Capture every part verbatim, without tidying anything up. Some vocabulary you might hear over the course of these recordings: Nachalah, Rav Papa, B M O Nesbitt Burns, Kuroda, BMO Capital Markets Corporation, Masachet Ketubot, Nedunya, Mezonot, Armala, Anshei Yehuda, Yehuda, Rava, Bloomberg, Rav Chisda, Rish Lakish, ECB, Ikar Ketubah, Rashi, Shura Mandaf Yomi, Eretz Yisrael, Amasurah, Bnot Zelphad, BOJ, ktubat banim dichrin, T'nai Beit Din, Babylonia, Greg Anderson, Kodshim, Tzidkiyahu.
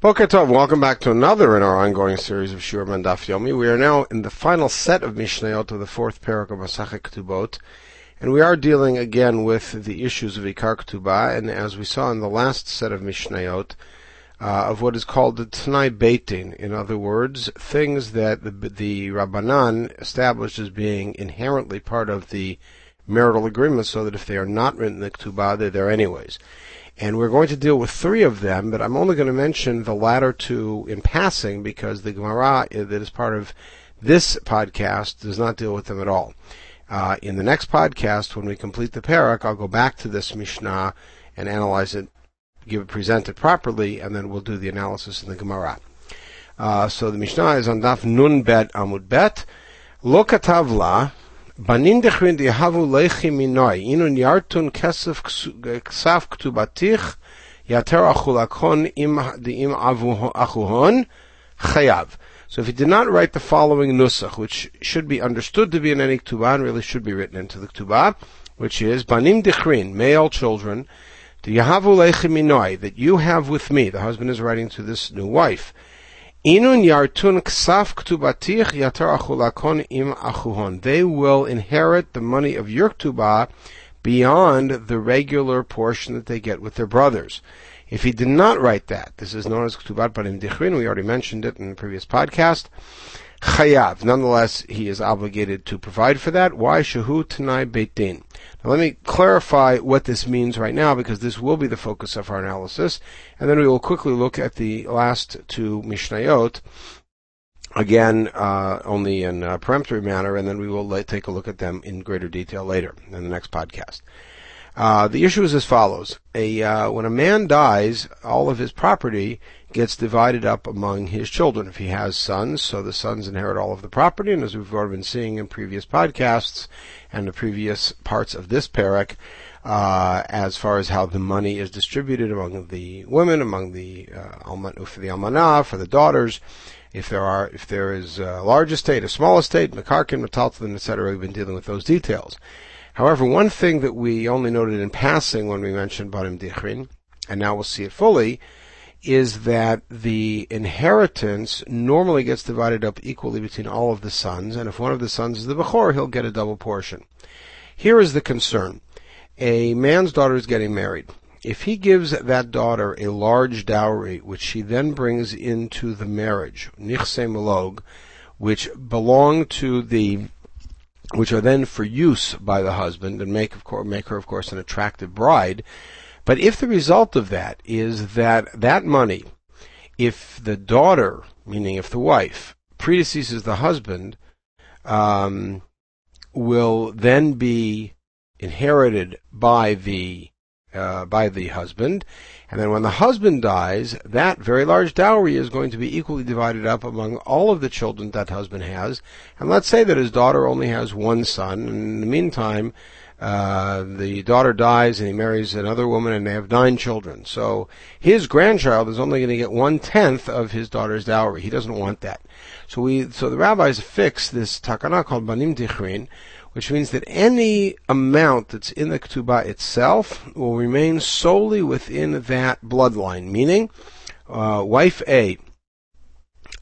Boker Tov, welcome back to another in our ongoing series of Shura Mandaf Yomi. We are now in the final set of Mishnayot of the fourth parak of Masachet Ketubot, and we are dealing again with the issues of Ikar Ketubah, and as we saw in the last set of Mishnayot, uh, of what is called the T'nai Beit Din, in other words, things that the, the Rabbanan established as being inherently part of the marital agreement, so that if they are not written in the Ketubah, they're there anyways. And we're going to deal with three of them, but I'm only going to mention the latter two in passing because the Gemara that is part of this podcast does not deal with them at all. Uh, in the next podcast, when we complete the parak, I'll go back to this Mishnah and analyze it, give it, present it properly, and then we'll do the analysis in the Gemara. Uh, so the Mishnah is on Daf Nun Bet Amud Bet. Lo katavla Banin Dichrin dihavu lechi minoi inun yartun kesef ksaf ktubatich yater achulakon im diim avu achuhon chayav. So if he did not write the following nusach, which should be understood to be in any ktubah and really should be written into the ktubah, which is Banim Dichrin, male children, dihavu lechi minoi, that you have with me. The husband is writing to this new wife. They will inherit the money of your ktubah beyond the regular portion that they get with their brothers. If he did not write that, this is known as ktubat banim dichrin. We already mentioned it in the previous podcast. Chayav. Nonetheless, he is obligated to provide for that. Why? Shehu t'nai beit din. Now let me clarify what this means right now, because this will be the focus of our analysis, and then we will quickly look at the last two Mishnayot, again, uh, only in a peremptory manner, and then we will let, take a look at them in greater detail later in the next podcast. Uh, the issue is as follows. A, uh, when a man dies, all of his property gets divided up among his children. If he has sons, so the sons inherit all of the property, and as we've already been seeing in previous podcasts and the previous parts of this parak, uh, as far as how the money is distributed among the women, among the, uh, for the almanah, for the daughters, if there are, if there is a large estate, a small estate, mekarkin, metalton, et cetera, we've been dealing with those details. However, one thing that we only noted in passing when we mentioned Banim Dichrin, and now we'll see it fully, is that the inheritance normally gets divided up equally between all of the sons, and if one of the sons is the Bechor, he'll get a double portion. Here is the concern. A man's daughter is getting married. If he gives that daughter a large dowry, which she then brings into the marriage, nichse melog, which belong to the which are then for use by the husband and make, of course, make her, of course, an attractive bride. But if the result of that is that that money, if the daughter, meaning if the wife, predeceases the husband, um, will then be inherited by the uh, by the husband, and then when the husband dies, that very large dowry is going to be equally divided up among all of the children that husband has. And let's say that his daughter only has one son, and in the meantime, uh, the daughter dies and he marries another woman and they have nine children. So his grandchild is only going to get one-tenth of his daughter's dowry. He doesn't want that. So we, so the rabbis fix this takana called Banim Dichrin, which means that any amount that's in the Ketubah itself will remain solely within that bloodline, meaning uh, wife A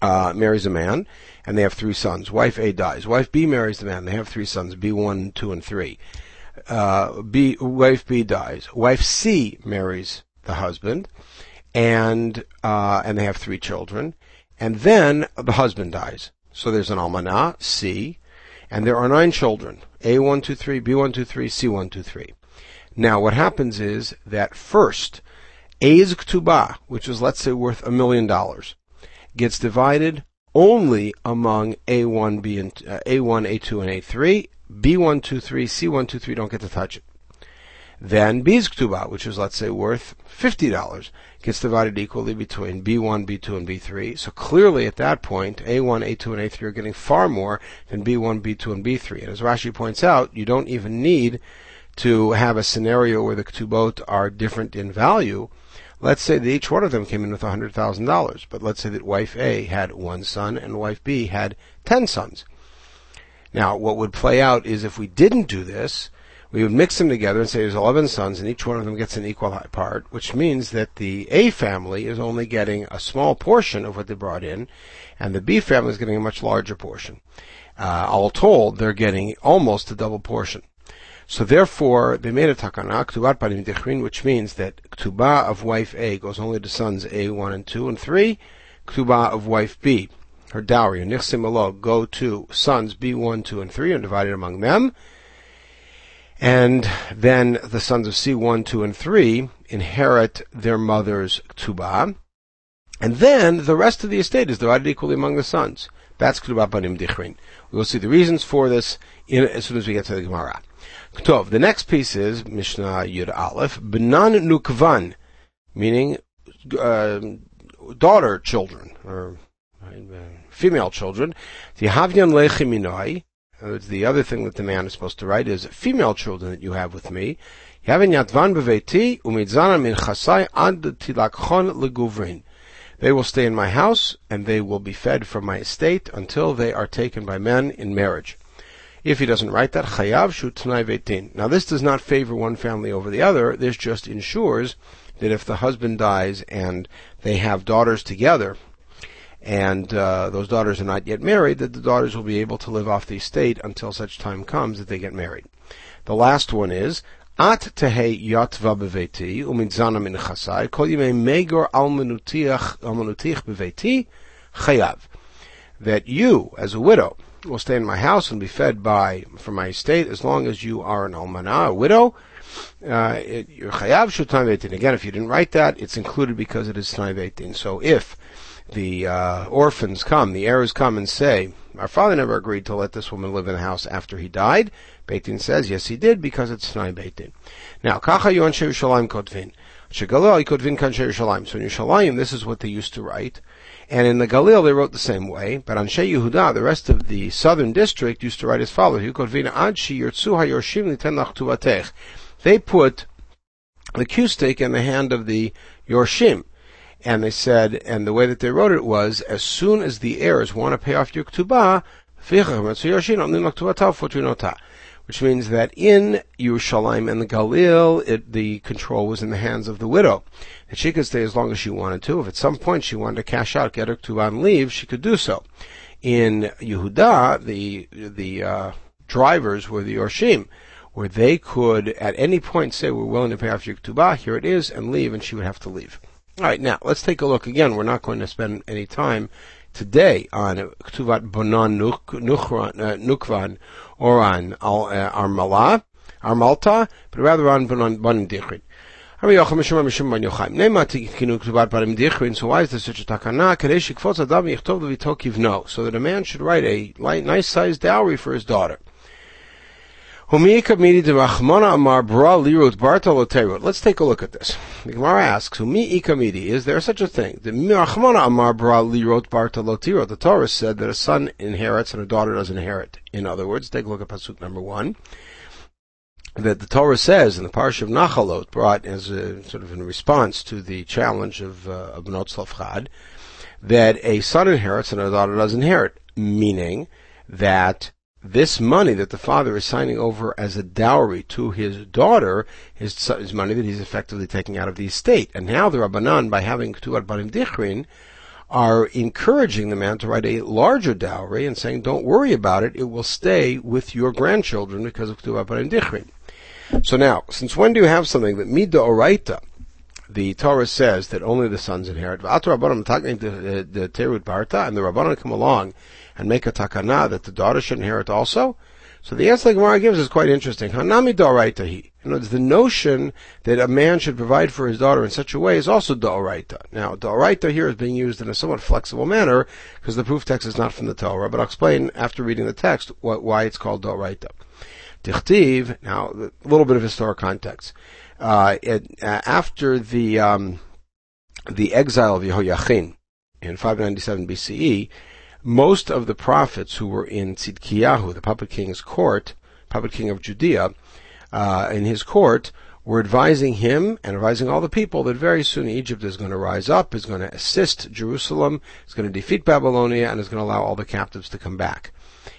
uh, marries a man, and they have three sons. Wife A dies. Wife B marries the man. They have three sons, B one, two, and three. Uh, B, wife B dies. Wife C marries the husband, and uh, and they have three children. And then the husband dies. So there's an almanah, C, and there are nine children, A one two three, B one two three, C one two three. Now, what happens is that first, A's ktubah, which is, let's say, worth a million dollars, gets divided only among A one, B and, uh, A one, A two, and A three. B one two three, C one two three don't get to touch it. Then B's ktubah, which is, let's say, worth fifty dollars, gets divided equally between B one, B two, and B three. So clearly at that point, A one, A two, and A three are getting far more than B one, B two, and B three. And as Rashi points out, you don't even need to have a scenario where the ktubot are different in value. Let's say that each one of them came in with one hundred thousand dollars, but let's say that wife A had one son and wife B had ten sons. Now, what would play out is if we didn't do this, we would mix them together and say there's eleven sons, and each one of them gets an equal part, which means that the A family is only getting a small portion of what they brought in, and the B family is getting a much larger portion. Uh, all told, they're getting almost a double portion. So therefore, they made a takana, ktubat banim dichrin, which means that ktubah of wife A goes only to sons A, one and two and three, ktubah of wife B, her dowry, and nichsim alo, go to sons B, one, two, and three, and divided among them. And then the sons of C, one, two, and three inherit their mother's ktubah. And then the rest of the estate is divided equally among the sons. That's ktubat banim dichrin. We will see the reasons for this in, as soon as we get to the Gemara. Ktov. The next piece is Mishnah Yud Aleph, B'nan Nukvan, meaning uh, daughter children, or female children. The Havyan Lechiminoi, the other thing that the man is supposed to write is female children that you have with me. They will stay in my house, and they will be fed from my estate until they are taken by men in marriage. If he doesn't write that, chayav shu T'nai Beit Din. Now this does not favor one family over the other. This just ensures that if the husband dies and they have daughters together, and uh, those daughters are not yet married, that the daughters will be able to live off the estate until such time comes that they get married. The last one is at tehei yatva beveti umitzana min chasai kol yimei megor almanutiach almanutich beveti chayav, that you as a widow will stay in my house and be fed by from my estate as long as you are an almanah, a widow. Uh, it, you're chayav shu T'nai Beit Din. Again, if you didn't write that, it's included because it is T'nai Beit Din. So if the uh, orphans come, the heirs come and say, our father never agreed to let this woman live in the house after he died, Beit Din says, yes, he did, because it's T'nai Beit Din. Now, kacha yu Anshei Yerushalayim kotvin. Shegalil kotvin kan Anshei Yerushalayim. So in Yerushalayim, this is what they used to write. And in the Galil, they wrote the same way. But Anshei Yehuda, the rest of the southern district, used to write as follows. They put the Q stick in the hand of the Yorshim. And they said, and the way that they wrote it was, as soon as the heirs want to pay off your ktubah, which means that in Yerushalayim and the Galil, it, the control was in the hands of the widow. And she could stay as long as she wanted to. If at some point she wanted to cash out, get her ktubah and leave, she could do so. In Yehuda, the the uh, drivers were the Yorshim, where they could at any point say, we're willing to pay off your ktubah, here it is, and leave, and she would have to leave. All right, now, let's take a look again. We're not going to spend any time today on Ktuvat Bonan Nukvan or on Armala, Armalta, but rather on Bonan Banim Dichrin. So why is there such a takana? So that a man should write a nice-sized dowry for his daughter. Let's take a look at this. The Gemara asks, is there such a thing? The Torah said that a son inherits and a daughter doesn't inherit. In other words, take a look at Pasuk number one. That the Torah says in the Parsha of Nachalot, brought as a sort of in response to the challenge of, uh, of Bnot Zelphad, that a son inherits and a daughter doesn't inherit. Meaning that this money that the father is signing over as a dowry to his daughter is, is money that he's effectively taking out of the estate. And now the Rabbanan, by having Ktubat Banim Dichrin, are encouraging the man to write a larger dowry and saying, don't worry about it, it will stay with your grandchildren because of Ktubat Banim Dichrin. So now, since when do you have something that Mida Oraita, the Torah says that only the sons inherit, and the Rabbanan come along and make a takana that the daughter should inherit also? So the answer the Gemara gives is quite interesting. Hanami d'oraita. In other words, the notion that a man should provide for his daughter in such a way is also d'oraita. Now, d'oraita here is being used in a somewhat flexible manner because the proof text is not from the Torah, but I'll explain after reading the text what, why it's called d'oraita. Dichtiv, now, a little bit of historic context. Uh, it, uh, after the, um, the exile of Yehoiachin in five ninety-seven B C E, most of the prophets who were in Tzidkiyahu, the puppet king's court, puppet king of Judea, uh, in his court, were advising him and advising all the people that very soon Egypt is going to rise up, is going to assist Jerusalem, is going to defeat Babylonia, and is going to allow all the captives to come back.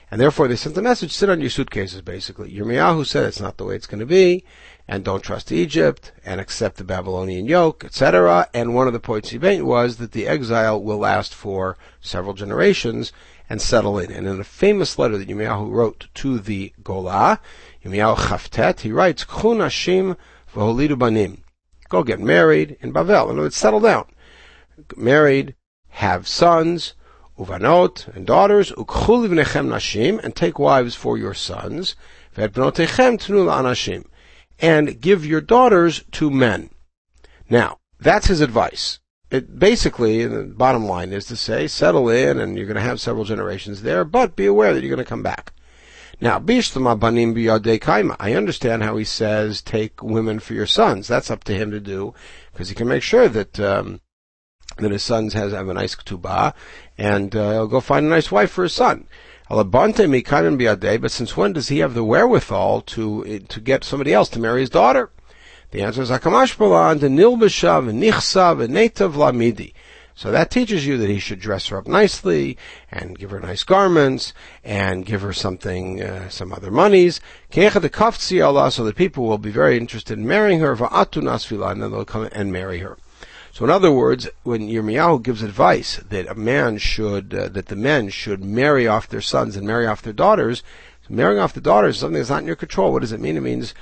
And therefore they sent the message, sit on your suitcases, basically. Yirmiyahu said it's not the way it's going to be, and don't trust Egypt, and accept the Babylonian yoke, et cetera. And one of the points he made was that the exile will last for several generations and settle in. And in a famous letter that Yirmiyahu wrote to the Gola, Yirmiyahu Chaftet, he writes, K'hu nashim v'holidu banim. Go get married in Bavel. In other words, settle down. Get married, have sons, uvanot, and daughters, uk'hu livnechem nashim, and take wives for your sons, v'et bnotechem tenu la'anashim, and give your daughters to men. Now, that's his advice. It basically, the bottom line is to say, settle in, and you're going to have several generations there, but be aware that you're going to come back. Now, bishlema banim biyadei kaima. I understand how he says, take women for your sons. That's up to him to do, because he can make sure that um, that his sons has, have a nice ketubah, and uh, he'll go find a nice wife for his son. But since when does he have the wherewithal to to get somebody else to marry his daughter? The answer is Hakamash Balan, the Nilbishav, Nichsav, and Netav Lamidi. So that teaches you that he should dress her up nicely and give her nice garments and give her something, uh, some other monies. Kechadakafzi Allah, so that people will be very interested in marrying her, Va'atunasvila, and then they'll come and marry her. So in other words, when Yirmiyahu gives advice that a man should, uh, that the men should marry off their sons and marry off their daughters, so marrying off the daughters is something that's not in your control. What does it mean? It means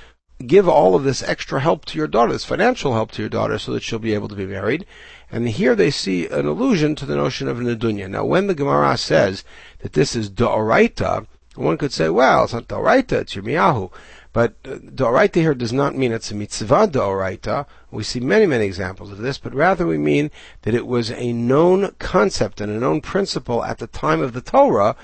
give all of this extra help to your daughter, this financial help to your daughter, so that she'll be able to be married. And here they see an allusion to the notion of Nedunya. Now when the Gemara says that this is D'oraita, one could say, well, it's not D'oraita, it's Yirmiyahu. But D'oraita here does not mean it's a mitzvah D'oraita. We see many, many examples of this, but rather we mean that it was a known concept and a known principle at the time of the Torah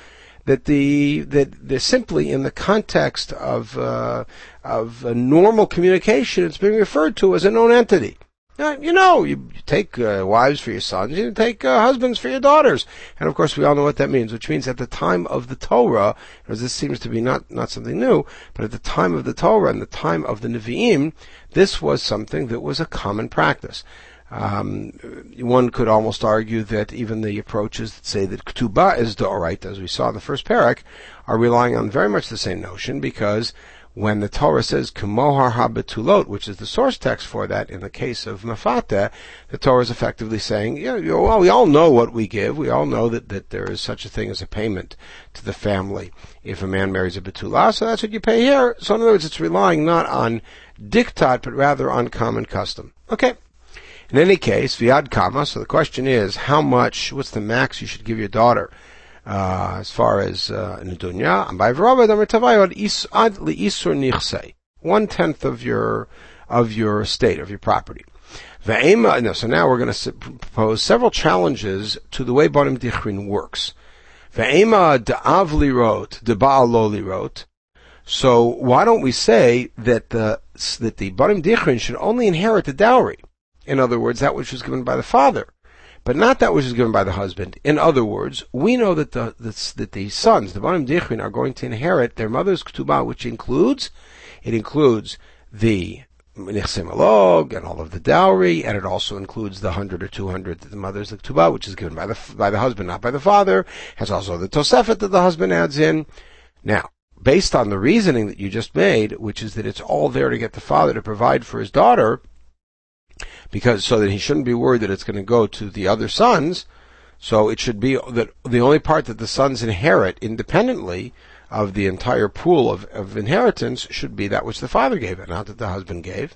that the that they're simply in the context of uh, of a normal communication, it's being referred to as a known entity. Uh, you know, you, you take uh, wives for your sons, you take uh, husbands for your daughters. And of course we all know what that means, which means at the time of the Torah, because this seems to be not, not something new, but at the time of the Torah and the time of the Nevi'im, this was something that was a common practice. Um, one could almost argue that even the approaches that say that Ketubah is D'oraita, as we saw in the first parak, are relying on very much the same notion, because when the Torah says Kemohar HaBetulot, which is the source text for that, in the case of Mefateh, the Torah is effectively saying, yeah, well, we all know what we give. We all know that, that there is such a thing as a payment to the family if a man marries a Betulah, so that's what you pay here. So in other words, it's relying not on diktat, but rather on common custom. Okay. In any case, Viad Kama, so the question is, how much, what's the max you should give your daughter? Uh, as far as, uh, Nedunya, and by Varabah, Damar Tavayod, Ad Li'isur Nichsei. One tenth of your, of your estate, of your property. Ve'ema, no, so now we're going to propose several challenges to the way Banim Dichrin works. Ve'ema da'avli wrote, da'ba'aloli wrote. So why don't we say that the, that the Banim Dichrin should only inherit the dowry? In other words, that which was given by the father, but not that which is given by the husband. In other words, we know that the, the that the sons, the Banim Dichrin, are going to inherit their mother's ketubah, which includes, it includes the nechsei malog and all of the dowry, and it also includes the hundred or two hundred that the mother's ketubah, which is given by the by the husband, not by the father, has also the tosefet that the husband adds in. Now, based on the reasoning that you just made, which is that it's all there to get the father to provide for his daughter, because so that he shouldn't be worried that it's going to go to the other sons, so it should be that the only part that the sons inherit independently of the entire pool of, of inheritance should be that which the father gave, and not that the husband gave.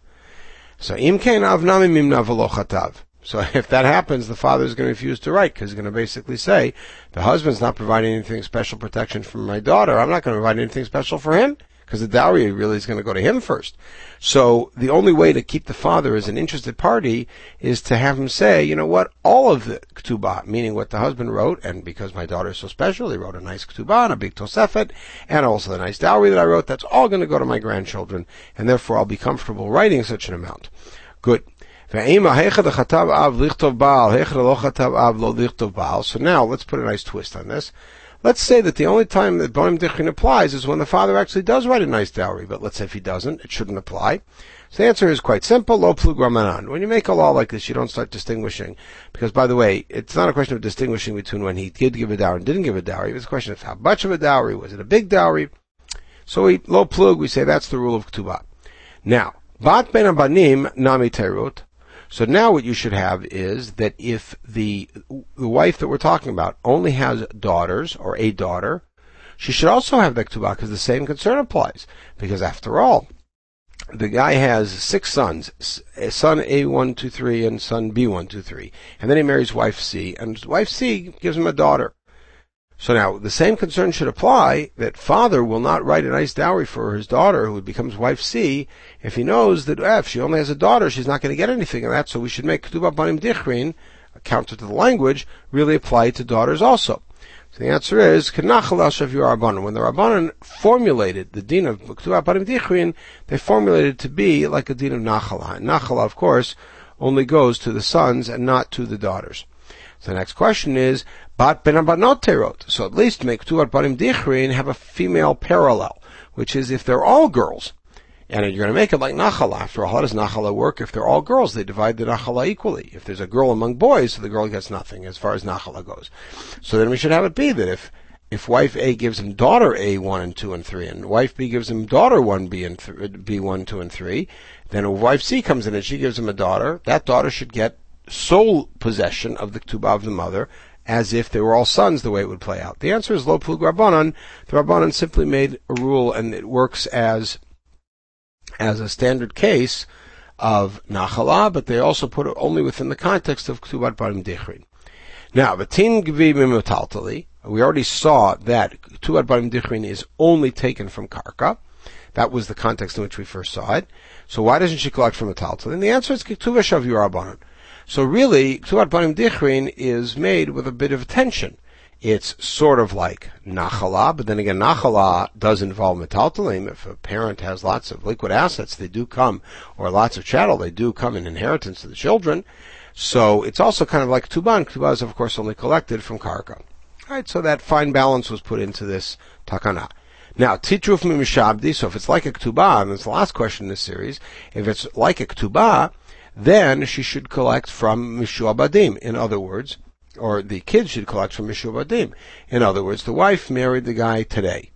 So im kein avnami mimna v'lo chatav. So if that happens, the father is going to refuse to write, because he's going to basically say, the husband's not providing anything special protection for my daughter, I'm not going to provide anything special for him, because the dowry really is going to go to him first. So the only way to keep the father as an interested party is to have him say, you know what, all of the ketubah, meaning what the husband wrote, and because my daughter is so special, he wrote a nice ketubah and a big tosefet, and also the nice dowry that I wrote, that's all going to go to my grandchildren, and therefore I'll be comfortable writing such an amount. Good. So now let's put a nice twist on this. Let's say that the only time that Banim Dichrin applies is when the father actually does write a nice dowry, but let's say if he doesn't, it shouldn't apply. So the answer is quite simple, lo plug ramanan. When you make a law like this, you don't start distinguishing, because by the way, it's not a question of distinguishing between when he did give a dowry and didn't give a dowry. It's a question of how much of a dowry, was it a big dowry? So we, lo plug, we say that's the rule of Ketubah. Now, bat ben abanim nami terut. So now what you should have is that if the the wife that we're talking about only has daughters, or a daughter, she should also have the Ketubah, because the same concern applies. Because after all, the guy has six sons, son A one two three and son B one two three, and then he marries wife C, and wife C gives him a daughter. So now, the same concern should apply, that father will not write a nice dowry for his daughter, who becomes wife C, if he knows that eh, if she only has a daughter, she's not going to get anything of that, so we should make Ketubah Banim Dichrin, counter to the language, really apply to daughters also. So the answer is, when the Rabbanan formulated the din of Ketubah Banim Dichrin, they formulated it to be like a din of Nachalah. And Nachalah, of course, only goes to the sons and not to the daughters. So the next question is, bat ben abanot terot. So at least make Ketubah Banim Dichrin have a female parallel, which is if they're all girls, and you're going to make it like Nachalah. After all, how does Nachalah work? If they're all girls, they divide the Nachalah equally. If there's a girl among boys, so the girl gets nothing as far as Nachalah goes. So then we should have it be that if if wife A gives him daughter A one and two and three, and wife B gives him daughter one B and th- B one two and three, then if wife C comes in and she gives him a daughter, that daughter should get sole possession of the Ketubah of the mother, as if they were all sons, the way it would play out. The answer is lo plug Rabbanan. The Rabbanan simply made a rule, and it works as as a standard case of Nachalah, but they also put it only within the context of Ketubah Banim Dichrin. Now, V'tin Gvi Mimotaltali, we already saw that Ketubah Banim Dichrin is only taken from Karka. That was the context in which we first saw it. So why doesn't she collect from Metaltali? And the answer is Ketubah Shavu Rabbanan. So really, Ketubah Banim Dichrin is made with a bit of tension. It's sort of like Nachalah, but then again, Nachalah does involve metaltalim. If a parent has lots of liquid assets, they do come, or lots of chattel, they do come in inheritance to the children. So it's also kind of like Ketubah. Ketubah is, of course, only collected from Karka. All right, so that fine balance was put into this takana. Now, titruf mimishabdi, so if it's like a Ketubah, and it's the last question in this series, if it's like a Ketubah, then she should collect from mishuabadim. In other words, or the kids should collect from Mishuabadim. In other words, the wife married the guy today.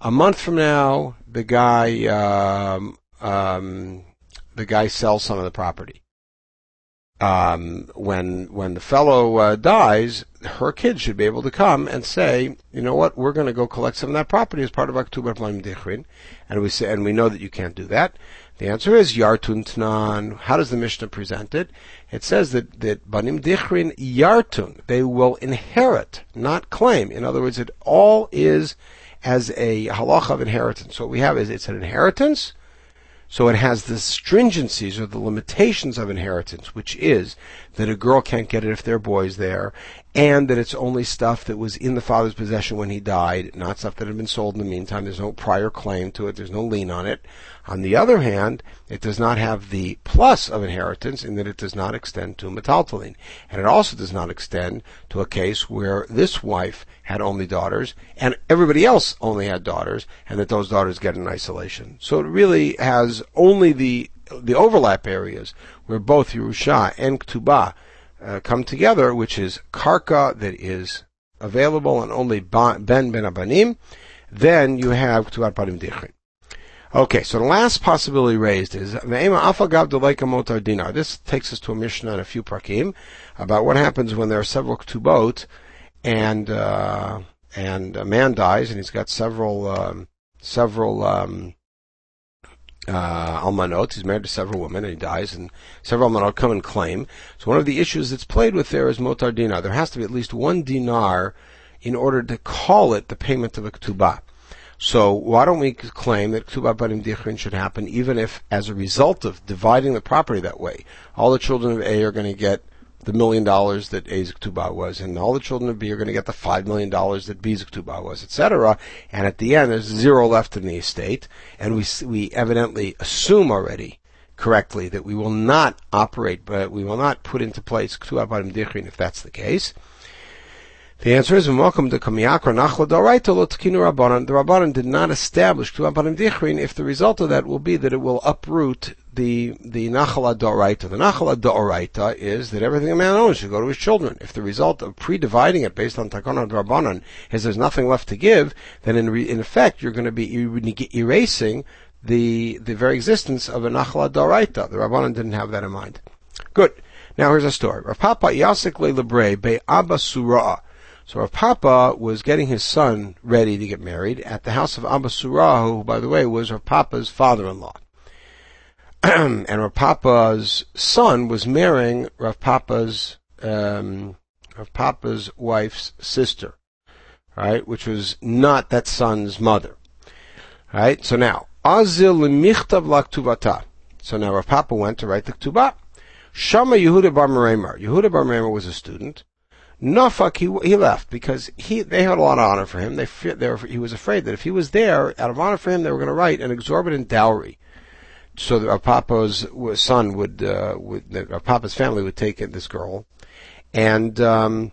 A month from now, the guy um, um, the guy sells some of the property. Um, when when the fellow uh, dies, her kids should be able to come and say, you know what, we're going to go collect some of that property as part of Ketubah Banim Dichrin, and we say, and we know that you can't do that. The answer is Yartun Tnan. How does the Mishnah present it? It says that, that Banim Dichrin Yartun, they will inherit, not claim. In other words, it all is as a halacha of inheritance. So what we have is it's an inheritance, so it has the stringencies or the limitations of inheritance, which is that a girl can't get it if there are boys there, and that it's only stuff that was in the father's possession when he died, not stuff that had been sold in the meantime. There's no prior claim to it. There's no lien on it. On the other hand, it does not have the plus of inheritance in that it does not extend to metaltalin. And it also does not extend to a case where this wife had only daughters and everybody else only had daughters, and that those daughters get in isolation. So it really has only the the overlap areas where both Yerusha and Ketubah uh, come together, which is Karka that is available and only ba- Ben Ben Abanim. Then you have Ketubah Banim Dichrin. Okay, so the last possibility raised is Ve'ema afagav deleika motar dinar. This takes us to a Mishnah and a few prakim about what happens when there are several Ketubot and uh, and a man dies and he's got several um, several um, Uh, almanot, he's married to several women and he dies, and several almanot come and claim. So one of the issues that's played with there is motar dinar. There has to be at least one dinar in order to call it the payment of a ketubah. So why don't we claim that ketubah banim dichrin should happen even if, as a result of dividing the property that way, all the children of A are going to get the million dollars that A's ketubah was, and all the children of B are going to get the five million dollars that B's ketubah was, et cetera. And at the end, there's zero left in the estate, and we we evidently assume already correctly that we will not operate, but we will not put into place ketubah banim dichrin if that's the case. The answer is, welcome to Kamiyakra Nachla D'Oraita L'Tekinu Rabbanan. The Rabbanan did not establish Ktubat Banim Dichrin if the result of that will be that it will uproot the the Nachla D'Oraita. The Nachla D'Oraita is that everything a man owns should go to his children. If the result of pre-dividing it based on takana D'Rabbanan is there's nothing left to give, then in re, in effect you're going to be er- erasing the the very existence of a Nachla D'Oraita. The Rabbanan didn't have that in mind. Good. Now here's a story. Rav Papa Yasik Le Lebre Be Amasurah. So Rav Papa was getting his son ready to get married at the house of Amasurah, who, by the way, was Rav Papa's father-in-law. And Rav Papa's son was marrying Rav Papa's, um, Rav Papa's wife's sister, right? Which was not that son's mother, right? So now, Azil l'michtav l'ktuvata. So now Rav Papa went to write the ktubah. Shama Yehuda bar Meremar. Yehuda bar Meremar was a student. Nafak, he, he left because he they had a lot of honor for him. They, they were, he was afraid that if he was there, out of honor for him, they were going to write an exorbitant dowry, so that Rav Papa's son would, uh, would Rav Papa's family would take in this girl, and um,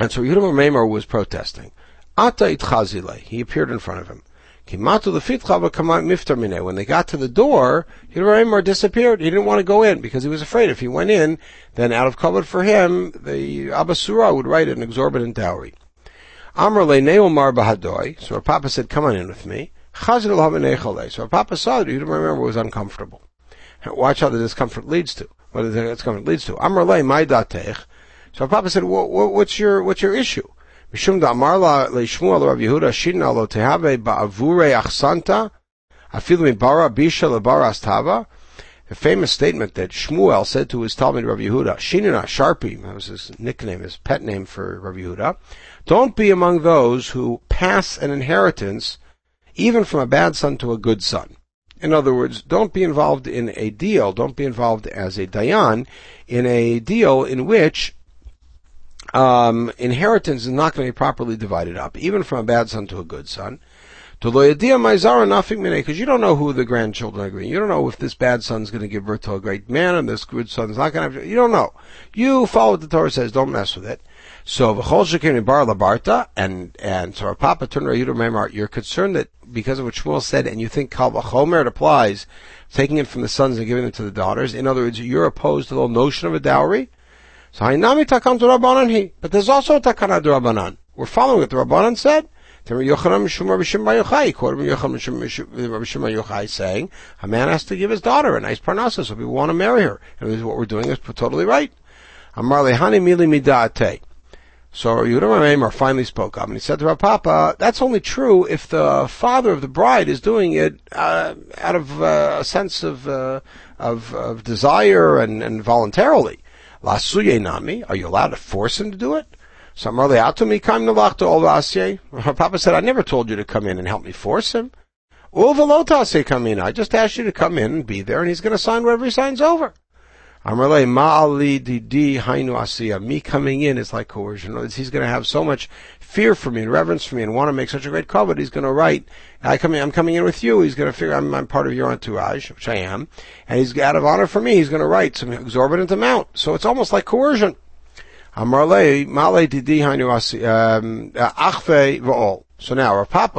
and so Yehuda Meremar was protesting. Ata itchazile, he appeared in front of him. Kimatu lefitcha v'kamat miftar mineh. When they got to the door, Yehuda Meremar disappeared. He didn't want to go in because he was afraid if he went in, then out of covet for him, the Amasurah would write an exorbitant dowry. Amar le'nei umar b'hadoi. So Rav Papa said, "Come on in with me." Chazir l'havenechale. So Rav Papa saw that Yehuda Meremar was uncomfortable. Watch how the discomfort leads to. What the discomfort leads to. Amar le maidatech. So Rav Papa said, what, what, "What's your what's your issue?" Mishum da Marla le Shmuel Rav Yehuda Shina lo tehave ba'avure achsanta afilu mibara bisha lebaras tava. The famous statement that Shmuel said to his Talmud Rav Yehuda, Shinina Sharpie, that was his nickname, his pet name for Rav Yehuda. Don't be among those who pass an inheritance, even from a bad son to a good son. In other words, don't be involved in a deal. Don't be involved as a dayan in a deal in which Um, inheritance is not going to be properly divided up, even from a bad son to a good son. Because you don't know who the grandchildren are going to be. You don't know if this bad son's going to give birth to a great man and this good son's not going to have. You don't know. You follow what the Torah says. Don't mess with it. So, and, and so Rav Papa turned to Yehuda Meremar, you're concerned that because of what Shmuel said, and you think Kal Vachomer applies, taking it from the sons and giving it to the daughters. In other words, you're opposed to the whole notion of a dowry. So Hainami Takan Rabbanan he, but there's also Takana Rabbanan. We're following what the Rabbanan said. Then Yochanan Mishum Rabbi Shimon Bar Yochai quoted Yochanan Mishum Rabbi Shimon Bar Yochai saying, a man has to give his daughter a nice parnassus if we want to marry her. And what we're doing is totally right. Amar lehani mili midate. So Yehuda Meremar finally spoke up and he said to Rav Papa, that's only true if the father of the bride is doing it uh, out of uh, a sense of uh, of, of desire and, and voluntarily. Lasuye nami, are you allowed to force him to do it? Her Papa said, I never told you to come in and help me force him. I just asked you to come in and be there, and he's going to sign whatever he signs over. Me coming in is like coercion. He's going to have so much fear for me and reverence for me and want to make such a great covenant. He's going to write, I come in, I'm coming in with you. He's going to figure I'm, I'm part of your entourage, which I am. And he's out of honor for me. He's going to write some exorbitant amount. So it's almost like coercion. So now Rav Papa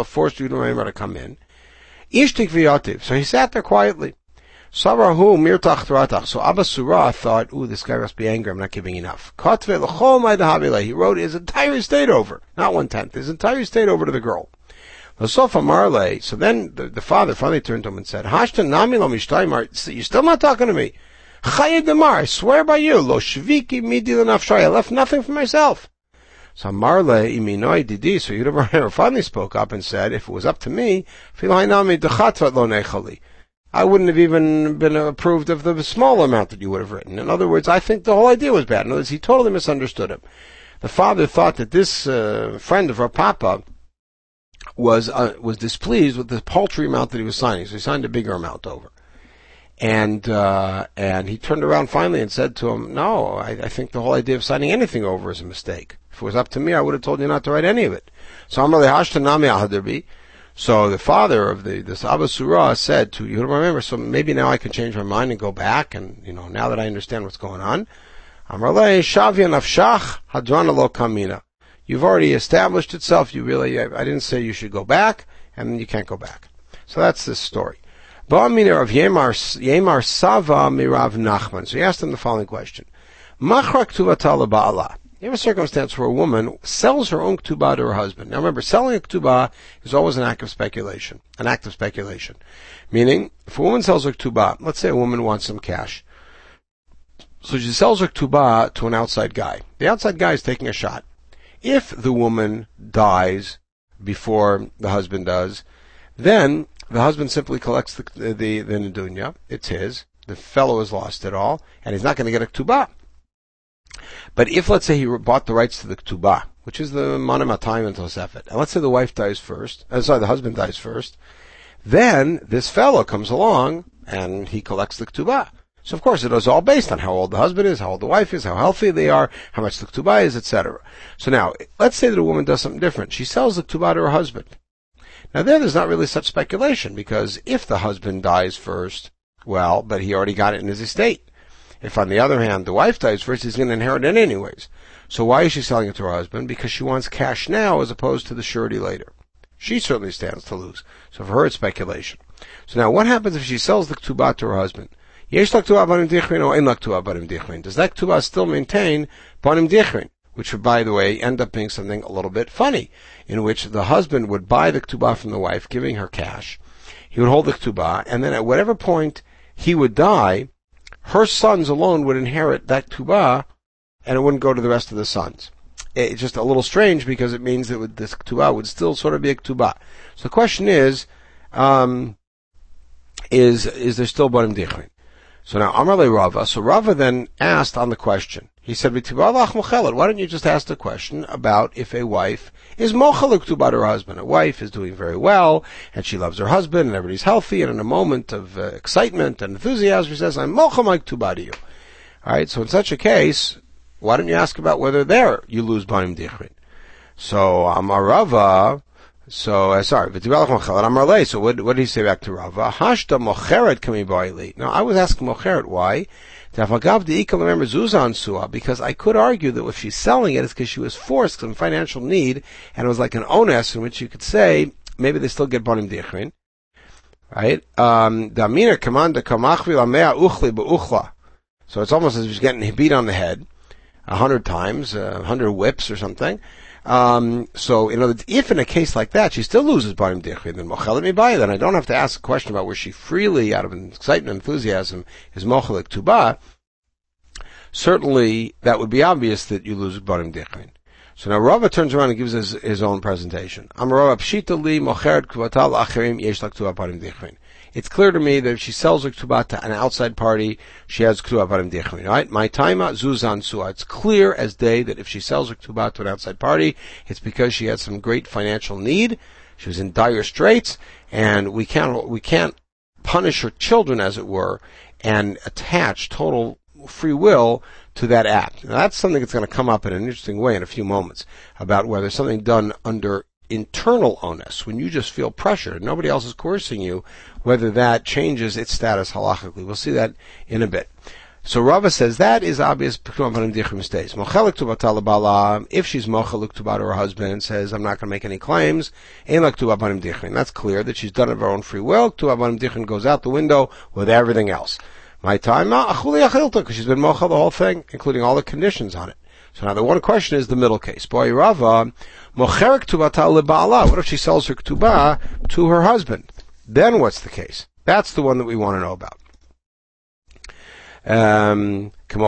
forced Yehuda Meremar to come in. So he sat there quietly. So Amasurah thought, ooh, this guy must be angry, I'm not giving enough. He wrote his entire estate over, not one-tenth, his entire estate over to the girl. So then the, the father finally turned to him and said, you're still not talking to me. I swear by you, I left nothing for myself. So Marle Iminoi Didi, so Yehuda Meremar finally spoke up and said, if it was up to me, I wouldn't have even been approved of the small amount that you would have written. In other words, I think the whole idea was bad. In other words, he totally misunderstood him. The father thought that this uh, friend of our Papa was uh, was displeased with the paltry amount that he was signing, so he signed a bigger amount over. And uh, and he turned around finally and said to him, no, I, I think the whole idea of signing anything over is a mistake. If it was up to me, I would have told you not to write any of it. So Amar Hashtanami Ahadirbi. So the father of the this Amasurah said to Yehuda Meremar, so maybe now I can change my mind and go back, and you know now that I understand what's going on. Amar le shavya nafshach hadran lo kamina. you've already established itself. You really, I, I didn't say you should go back, and you can't go back. So that's this story. So he asked him the following question. You have a circumstance where a woman sells her own ktubah to her husband. Now remember, selling a ktubah is always an act of speculation. An act of speculation. Meaning, if a woman sells her ktubah, let's say a woman wants some cash. So she sells her ktubah to an outside guy. The outside guy is taking a shot. If the woman dies before the husband does, then the husband simply collects the the, the nedunya. It's his. The fellow has lost it all, and he's not going to get a ktubah. But if, let's say, he bought the rights to the ktubah, which is the manim atayim and tosefet, and let's say the wife dies first, uh, sorry, the husband dies first, then this fellow comes along and he collects the ktubah. So, of course, it is all based on how old the husband is, how old the wife is, how healthy they are, how much the ktubah is, et cetera. So now, let's say that a woman does something different. She sells the ktubah to her husband. Now there, there's not really such speculation, because if the husband dies first, well, but he already got it in his estate. If, on the other hand, the wife dies first, he's going to inherit it anyways. So why is she selling it to her husband? Because she wants cash now as opposed to the surety later. She certainly stands to lose. So for her, it's speculation. So now, what happens if she sells the ktubah to her husband? Yesh la ktubah banim dichrin or ein la ktubah banim dichrin? Does that ktubah still maintain banim dichrin? Which would, by the way, end up being something a little bit funny, in which the husband would buy the ktubah from the wife, giving her cash. He would hold the ktubah, and then at whatever point he would die, her sons alone would inherit that ktubah, and it wouldn't go to the rest of the sons. It's just a little strange, because it means that this ktubah would still sort of be a ktubah. So the question is, um, is is there still banim dichrin? So now, Amarle Rava, so Rava then asked on the question. He said, why don't you just ask the question about if a wife is mochaluk to her husband? A wife is doing very well, and she loves her husband, and everybody's healthy, and in a moment of uh, excitement and enthusiasm, she says, I'm mochaluk to you. All right, so in such a case, why don't you ask about whether there you lose banim dichrin? So, Amarava, so, uh, sorry, so what, what did he say back to Rava? Hashda mocheret kami ba'ili. Now, I was asking mocheret why. Because I could argue that if she's selling it, it's because she was forced from financial need, and it was like an onus in which you could say, maybe they still get banim dichrin. Right? Um, so it's almost as if she's getting beat on the head a hundred times, a uh, hundred whips or something. Um, so, you know, if in a case like that, she still loses banim dichrin, then mochelet mibayah, then I don't have to ask a question about where she freely, out of excitement and enthusiasm, is mochelet ktubah. Certainly, that would be obvious that you lose banim dichrin. So now Rava turns around and gives his, his own presentation. Amar Rava, pshita li mocheret ktubata l'acherim yesh la ktubah banim dichrin. It's clear to me that if she sells her ktubah to an outside party, she has ktubah banim dichrin, right? My taima zuzan sua. It's clear as day that if she sells her ktubah to an outside party, it's because she had some great financial need, she was in dire straits, and we can't, we can't punish her children, as it were, and attach total free will to that act. Now that's something that's going to come up in an interesting way in a few moments, about whether something done under internal onus, when you just feel pressure, nobody else is coercing you, whether that changes its status halachically. We'll see that in a bit. So Rava says that is obvious. If she's mochaluk to her husband and says, I'm not going to make any claims, that's clear that she's done it of her own free will. Goes out the window with everything else. My time, because she's been mochal the whole thing, including all the conditions on it. So now the one question is the middle case. Boy Rava, mocherek ktubata leba'ala. What if she sells her ktubah to her husband? Then what's the case? That's the one that we want to know about. Um, do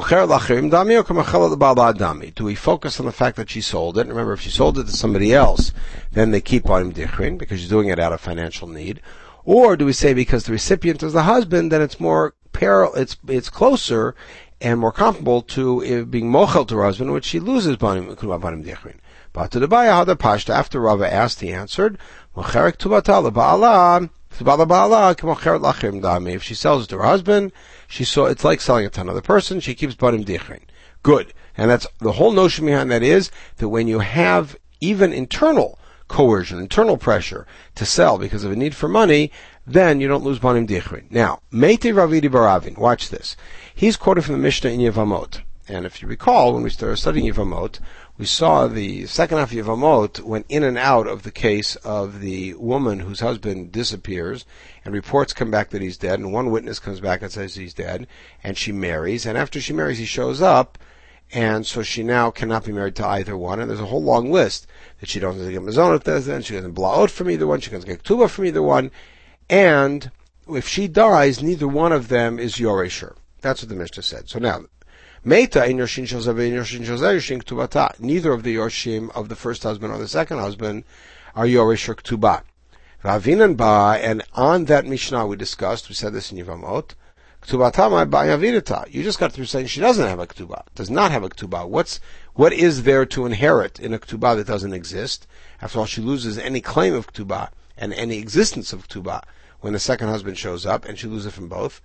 we focus on the fact that she sold it? And remember, if she sold it to somebody else, then they keep on dichrin because she's doing it out of financial need. Or do we say because the recipient is the husband, then it's more peril, it's it's closer and more comparable to being mochel to her husband, which she loses banim dichrin. But to the baya hada pashta, after Rava asked, he answered, mocherek tubatala ba'ala, tubala ba'ala, k'mocheret lachim dami. If she sells it to her husband, she saw it's like selling it to another person. She keeps banim dichrin. Good, and that's the whole notion behind that is that when you have even internal coercion, internal pressure to sell because of a need for money, then you don't lose banim dichrin. Now, meiti ravidi baravin. Watch this. He's quoted from the Mishnah in Yevamot. And if you recall, when we started studying Yevamot, We saw the second half of Yevamot went in and out of the case of the woman whose husband disappears, and reports come back that he's dead, and one witness comes back and says he's dead, and she marries, and after she marries he shows up, and so she now cannot be married to either one, and there's a whole long list that she doesn't get mazonot as then, she doesn't blaot from either one, she doesn't get ketubah from either one, and if she dies, neither one of them is yoresher. That's what the Mishnah said. So now, Meta in Yorshin Shozeh in Yorshin Shozeh Yorshin Ktubata. Neither of the Yorshim of the first husband or the second husband are Yoresh or Ktubah. Ravinan Ba, and on that Mishnah we discussed, we said this in Yevamot, Ktubata my Ba Yavidata. You just got through saying she doesn't have a Ktubah, does not have a Ktubah. What's, what is there to inherit in a Ktubah that doesn't exist? After all, she loses any claim of Ktubah and any existence of Ktubah when the second husband shows up, and she loses it from both.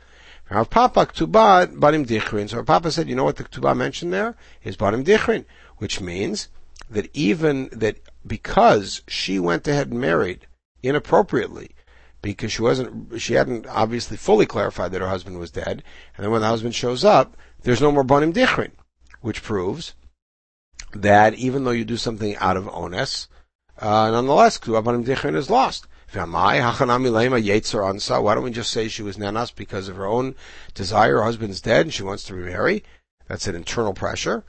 Rav Papa ktubat banim dichrin. So Rav Papa said, you know what the ktubah mentioned there is banim dichrin, which means that even that because she went ahead and married inappropriately, because she wasn't, she hadn't obviously fully clarified that her husband was dead, and then when the husband shows up, there's no more banim dichrin, which proves that even though you do something out of ones, uh, nonetheless ktubah banim dichrin is lost. Why don't we just say she was nanas because of her own desire, her husband's dead, and she wants to remarry? That's an internal pressure.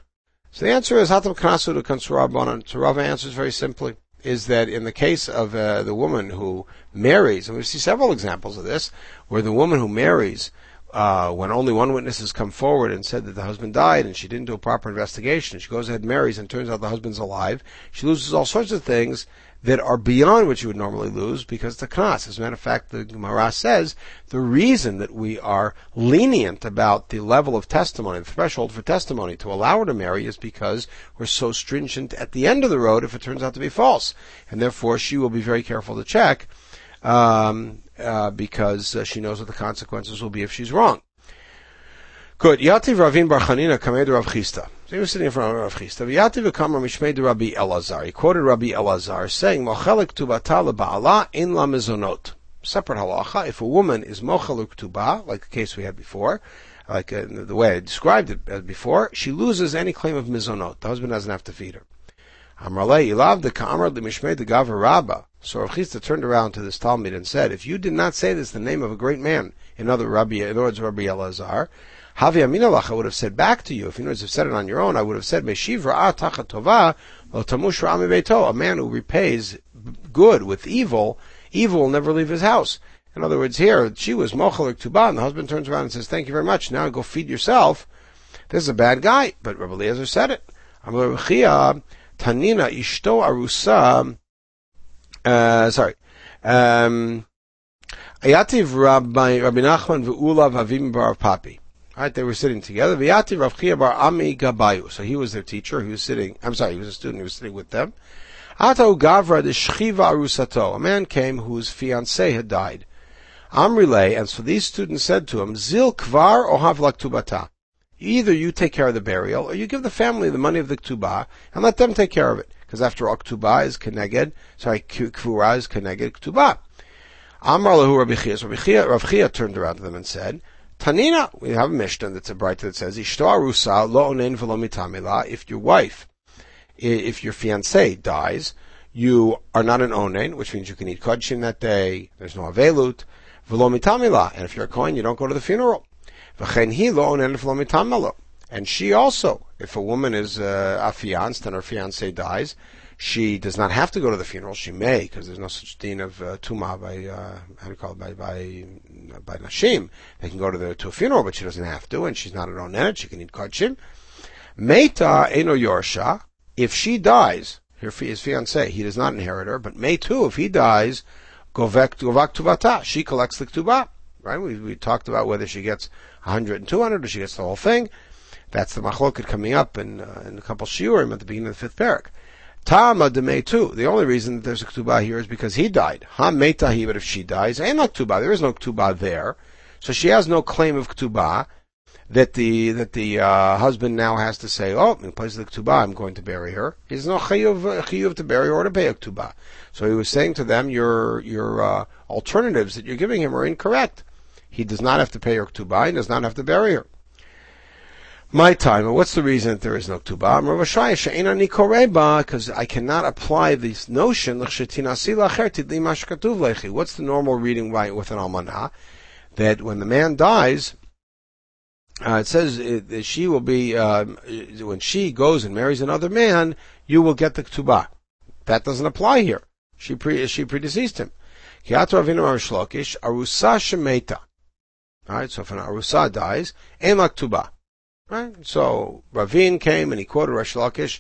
So the answer is, Hatam Kanasu to Kansurabbanan. So Rava answers very simply, is that in the case of uh, the woman who marries, and we see several examples of this, where the woman who marries, uh, when only one witness has come forward and said that the husband died, and she didn't do a proper investigation, she goes ahead and marries, and turns out the husband's alive, she loses all sorts of things that are beyond what you would normally lose because the knas. As a matter of fact, the Gemara says the reason that we are lenient about the level of testimony, the threshold for testimony to allow her to marry, is because we're so stringent at the end of the road if it turns out to be false. And therefore, she will be very careful to check um, uh, because uh, she knows what the consequences will be if she's wrong. Good. Yativ Ravin Bar Chanina Kamed Rav Chisda. So he was sitting in front of Rav Chisda. Yativ Kamar Mishmei de Rabbi Elazar. He quoted Rabbi Elazar saying, Mochel Ktubata leBaala in la Mezonot. Separate halacha. If a woman is Mochel Ktubah, like the case we had before, like uh, the way I described it before, she loses any claim of Mezonot. The husband doesn't have to feed her. Amrale Ilav de Kamar de Mishmei de Gavar Rabba. So Rav Chisda turned around to this Talmid and said, if you did not say this in the name of a great man, in other Rabbi, in other words, Rabbi Elazar, Havi Aminalach, I would have said back to you, if you know, have said it on your own, I would have said, Meshiv Ra'ah Tachat Tovah, Lo Tamush Ra'ah Mibeito, a man who repays good with evil, evil will never leave his house. In other words, here, she was Mochel Ktubah, and the husband turns around and says, thank you very much, now go feed yourself. This is a bad guy, but Rabbi Elazar said it. Amar Rechia, Tanina Ishto Arusa, uh, sorry, um, Ayativ Rabbi Nachman Ve'ulav Avim Bar Papi. Right, they were sitting together. V'yati Rav Chia bar Ami Gabayu. So he was their teacher. He was sitting. I'm sorry, he was a student. He was sitting with them. Atau Gavra deshchiva arusato. A man came whose fiancée had died. Amrilei, and so these students said to him, Zil kvar ohav laktubata. Either you take care of the burial, or you give the family the money of the ktubah and let them take care of it. Because after all, ktubah is keneged. Sorry, kvura is keneged ktubah. Amar lehu Rabbi Chia. So Rav Chia turned around to them and said, Tanina, we have a Mishnah that's a brighter that says, Ishtar Rusa lo onen velo mitamila. If your wife, if your fiancé dies, you are not an onen, which means you can eat kodshim that day, there's no avelut, velo mitamila. And if you're a kohen, you don't go to the funeral. V'chen hi lo onen velo mitamila. And she also, if a woman is uh, affianced and her fiancé dies, she does not have to go to the funeral. She may, because there's no such thing of uh, tumah by uh, how do you call it by by by nashim. They can go to the to a funeral, but she doesn't have to, and she's not her own enet. She can eat kodshim. Meita eno yorsha. If she dies, her his fiancé, he does not inherit her. But may too, if he dies, govek govak tuvata. She collects the ktubah. Right? We we talked about whether she gets one hundred and two hundred, or she gets the whole thing. That's the machloket coming up in uh, in a couple shiurim at the beginning of the fifth parak. Tama de Meitu. The only reason that there's a ktubah here is because he died. Ha meitahi, but if she dies, ain't no ktubah. There is no ktubah there. So she has no claim of ktubah that the, that the, uh, husband now has to say, oh, in place of the ktubah, I'm going to bury her. He's no chiyuv, chiyuv to bury or to pay a ktubah. So he was saying to them, your, your, uh, alternatives that you're giving him are incorrect. He does not have to pay her ktubah. He does not have to bury her. my time. And what's the reason that there is no Ketubah? Because I cannot apply this notion. What's the normal reading right with an almanah? That when the man dies, uh, it says that she will be, uh, when she goes and marries another man, you will get the Ketubah. That doesn't apply here. She pre, she predeceased him. Alright, so if an Arusa dies, Ein La Ketubah. Right? So Ravin came and he quoted Rish Lakish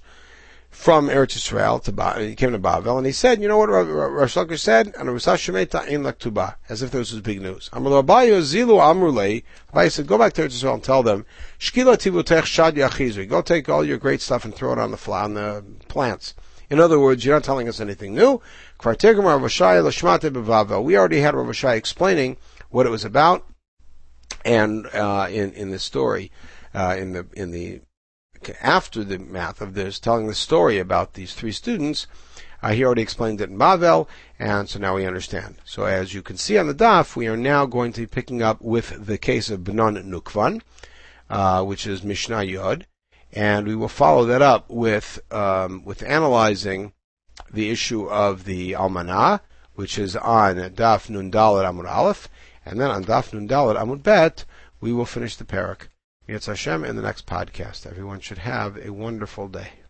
from Eretz Yisrael to ba- he came to Bavel and he said, you know what Rish Lakish said? An Arusa Shemeta Ein La Ketubah, as if this was big news. Amr Abayo Zilu Amrulei. Abayo said, go back to Eretz Yisrael and tell them, Shkila Tivutech Shad Yachizri. Go take all your great stuff and throw it on the fl- on the plants. In other words, you're not telling us anything new. We already had Rav Shai explaining what it was about, and uh, in in the story, uh, in the in the after the math of this, telling the story about these three students, uh, he already explained it in Bavel, and so now we understand. So as you can see on the daf, we are now going to be picking up with the case of Bnon Nukvan, uh, which is Mishnayot. And we will follow that up with um, with analyzing the issue of the Almanah, which is on Daf Nun Dalet Amud Aleph, and then on Daf Nun Dalet Amud Bet, we will finish the parak. Yetz Hashem in the next podcast. Everyone should have a wonderful day.